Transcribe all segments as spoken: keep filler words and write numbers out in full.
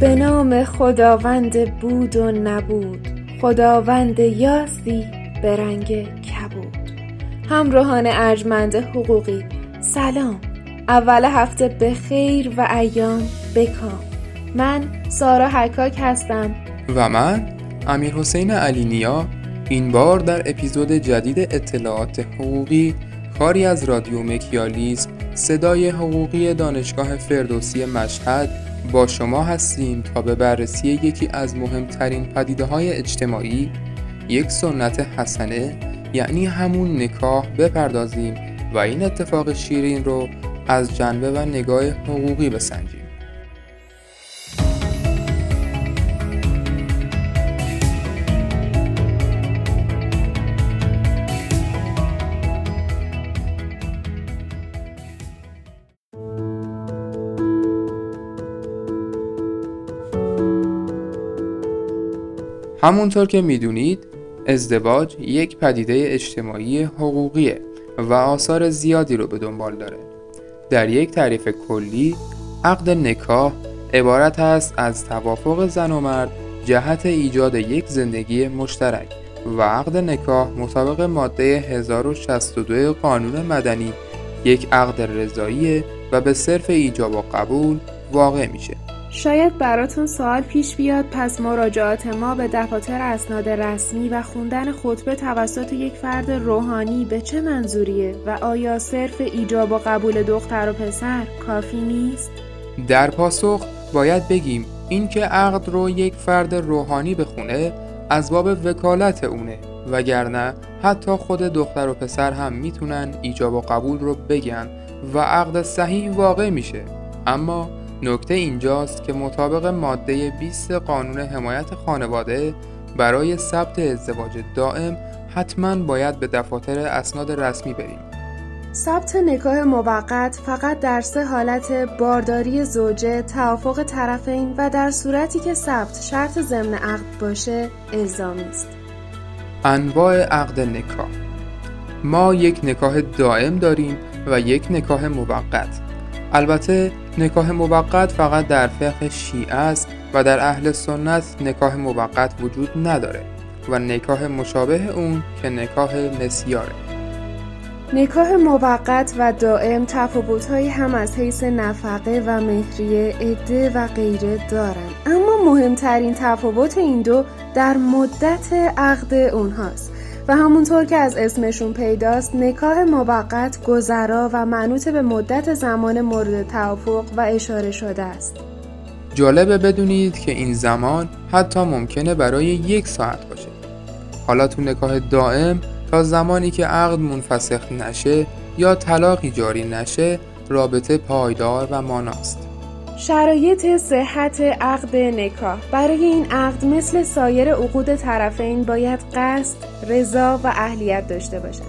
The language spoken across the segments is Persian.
به نام خداوند بود و نبود، خداوند یاسی به رنگ کبود. همراهان ارجمند حقوقی سلام، اول هفته به خیر و ایام بکام. من سارا حکاک هستم و من امیر حسین علی نیا. این بار در اپیزود جدید اطلاعات حقوقی، کاری از رادیو مکیالیسم، صدای حقوقی دانشگاه فردوسی مشهد، با شما هستیم تا به بررسی یکی از مهمترین پدیده‌های اجتماعی، یک سنت حسنه یعنی همون نکاح بپردازیم و این اتفاق شیرین رو از جنبه و نگاه حقوقی بسنجیم. همونطور که میدونید، ازدواج یک پدیده اجتماعی حقوقیه و آثار زیادی رو به دنبال داره. در یک تعریف کلی، عقد نکاح عبارت است از توافق زن و مرد جهت ایجاد یک زندگی مشترک و عقد نکاح مطابق ماده هزار و شصت و دو قانون مدنی یک عقد رضاییه و به صرف ایجاب و قبول واقع میشه. شاید براتون سوال پیش بیاد، پس مراجعات ما به دفاتر اسناد رسمی و خوندن خطبه توسط یک فرد روحانی به چه منظوریه و آیا صرف ایجاب و قبول دختر و پسر کافی نیست؟ در پاسخ باید بگیم اینکه عقد رو یک فرد روحانی بخونه از باب وکالت اونه، وگرنه حتی خود دختر و پسر هم میتونن ایجاب و قبول رو بگن و عقد صحیح واقع میشه. اما نکته اینجاست که مطابق ماده بیست قانون حمایت خانواده، برای ثبت ازدواج دائم حتماً باید به دفاتر اسناد رسمی بریم. ثبت نکاح موقت فقط در سه حالت بارداری زوجه، توافق طرفین و در صورتی که ثبت شرط ضمن عقد باشه الزامی است. انواع عقد نکاح: ما یک نکاح دائم داریم و یک نکاح موقت. البته نکاح موقت فقط در فقه شیعه است و در اهل سنت نکاح موقت وجود نداره و نکاح مشابه اون که نکاح مسیاره. نکاح موقت و دائم تفاوت‌هایی هم از حیث نفقه و مهریه، عده و غیره دارن، اما مهمترین تفاوت این دو در مدت عقد اونهاست و همونطور که از اسمشون پیداست، نکاح موقت گذرا و منوط به مدت زمان مورد توافق و اشاره شده است. جالبه بدونید که این زمان حتی ممکنه برای یک ساعت باشه. حالا تو نکاح دائم تا زمانی که عقد منفسخ نشه یا طلاقی جاری نشه، رابطه پایدار و ماناست. شرایط صحت عقد نکاح: برای این عقد مثل سایر عقود طرفین باید قصد، رضا و اهلیت داشته باشند.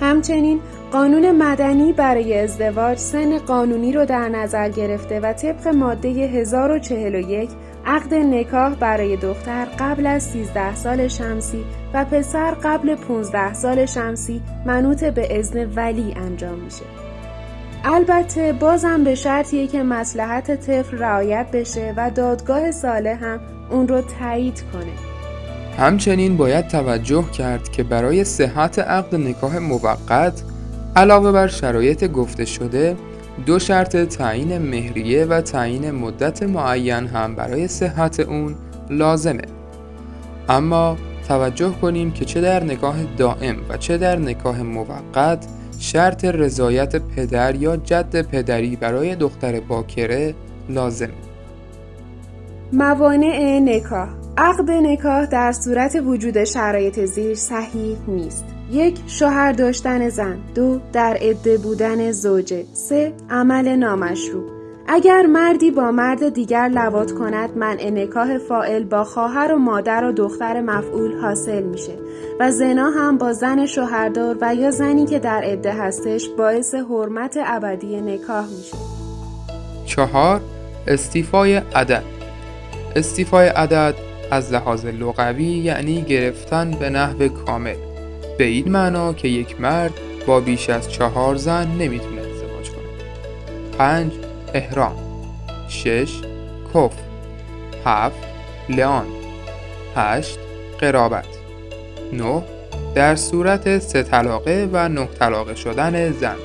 همچنین قانون مدنی برای ازدواج سن قانونی رو در نظر گرفته و طبق ماده هزار و چهل و یک عقد نکاح برای دختر قبل از سیزده سال شمسی و پسر قبل پانزده سال شمسی منوط به اذن ولی انجام میشه. البته بازم به شرطیه که مصلحت طفل رعایت بشه و دادگاه صالح هم اون رو تایید کنه. همچنین باید توجه کرد که برای صحت عقد نکاح موقت علاوه بر شرایط گفته شده، دو شرط تعیین مهریه و تعیین مدت معین هم برای صحت اون لازمه. اما توجه کنیم که چه در نکاح دائم و چه در نکاح موقت شرط رضایت پدر یا جد پدری برای دختر باکره لازم. موانع نکاح: عقد نکاح در صورت وجود شرایط زیر صحیح نیست. یک، شوهر داشتن زن. دو، در عده بودن زوجه. سه، عمل نامشروع. اگر مردی با مرد دیگر لواط کند، منع نکاح فاعل با خواهر و مادر و دختر مفعول حاصل میشه و زنا هم با زن شوهردار و یا زنی که در عده هستش باعث حرمت ابدی نکاح میشه. چهار، استیفای عدد. استیفای عدد از لحاظ لغوی یعنی گرفتن به نحو کامل، به این معنا که یک مرد با بیش از چهار زن نمیتونه ازدواج کنه. پنج، احرام. شش، کفر. هفت لعان، هشت قرابت، نه در صورت سه طلاقه و نه طلاقه شدن زن.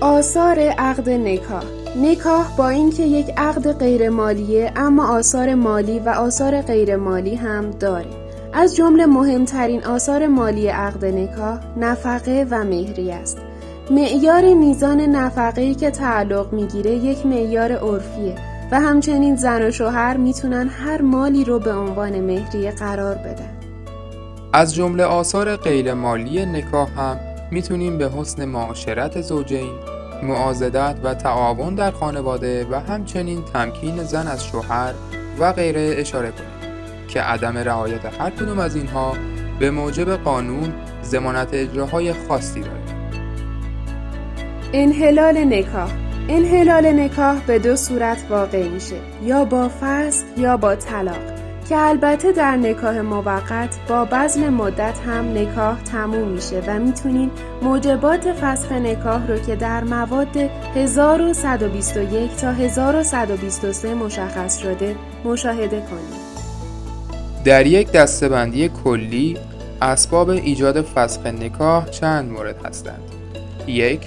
آثار عقد نکاح. نکاح با اینکه یک عقد غیر مالیه، اما آثار مالی و آثار غیر مالی هم داره. از جمله مهمترین آثار مالی عقد نکاح، نفقه و مهریه است. معیار میزان نفقه‌ای که تعلق میگیره یک معیار عرفیه و همچنین زن و شوهر میتونن هر مالی رو به عنوان مهریه قرار بدن. از جمله آثار غیر مالی نکاح هم میتونیم به حسن معاشرت زوجین، معاضدت و تعاون در خانواده و همچنین تمکین زن از شوهر و غیره اشاره کنیم که عدم رعایت هر کدوم از اینها به موجب قانون ضمانت اجراهای خاصی داره. انحلال نکاح. انحلال نکاح به دو صورت واقع میشه، یا با فسخ یا با طلاق، که البته در نکاح موقت با بذل مدت هم نکاح تموم میشه و میتونین موجبات فسخ نکاح رو که در مواد هزار و صد و بیست و یک تا هزار و صد و بیست و سه مشخص شده مشاهده کنید. در یک دسته‌بندی کلی اسباب ایجاد فسخ نکاح چند مورد هستند. یک،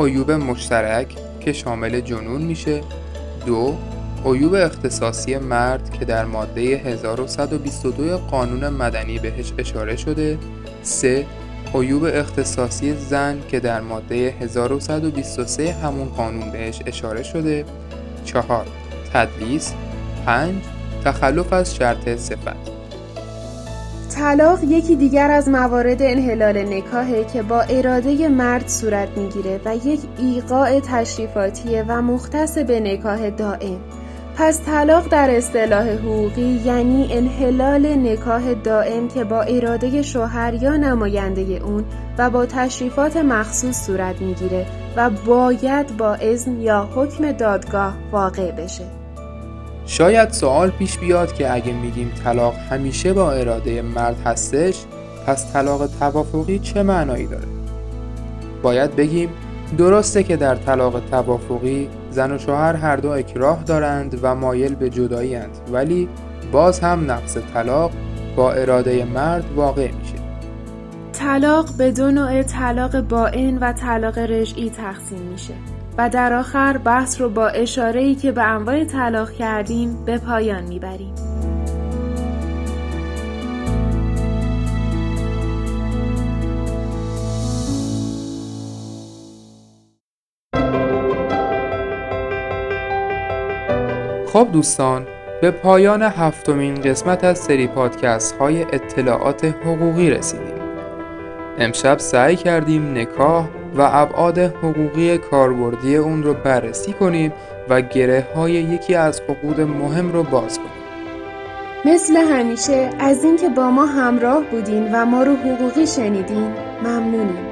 عیوب مشترک که شامل جنون میشه. دو، عیوب اختصاصی مرد که در ماده هزار و صد و بیست و دو قانون مدنی بهش اشاره شده. سه، عیوب اختصاصی زن که در ماده هزار و صد و بیست و سه همون قانون بهش اشاره شده. چهار، تدلیس. پنج، تخلف از شرط صفت. طلاق یکی دیگر از موارد انحلال نکاحه که با اراده مرد صورت میگیره و یک ایقاع تشریفاتیه و مختص به نکاح دائم. پس طلاق در اصطلاح حقوقی یعنی انحلال نکاح دائم که با اراده شوهر یا نماینده اون و با تشریفات مخصوص صورت میگیره و باید با اذن یا حکم دادگاه واقع بشه. شاید سوال پیش بیاد که اگه میگیم طلاق همیشه با اراده مرد هستش، پس طلاق توافقی چه معنایی داره؟ باید بگیم درسته که در طلاق توافقی زن و شوهر هر دو اکراه دارند و مایل به جدایی اند، ولی باز هم نقص طلاق با اراده مرد واقع میشه. طلاق به دو نوع طلاق بائن و طلاق رجعی تقسیم میشه و در آخر بحث رو با اشاره‌ای که به انواع طلاق کردیم به پایان میبریم. خب دوستان، به پایان هفتمین قسمت از سری پادکست های اطلاعات حقوقی رسیدیم. امشب سعی کردیم نکاح و ابعاد حقوقی کاربردی اون رو بررسی کنیم و گره‌های یکی از عقود مهم رو باز کنیم. مثل همیشه از اینکه با ما همراه بودین و ما رو حقوقی شنیدین ممنونیم.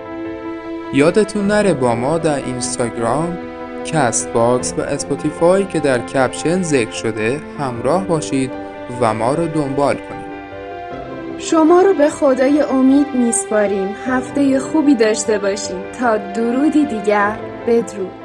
یادتون نره با ما در اینستاگرام، کست باکس و اسپاتیفای که در کپشن ذکر شده همراه باشید و ما رو دنبال کنید. شما رو به خدای امید میسپاریم. هفته خوبی داشته باشیم. تا درودی دیگر، بدرود.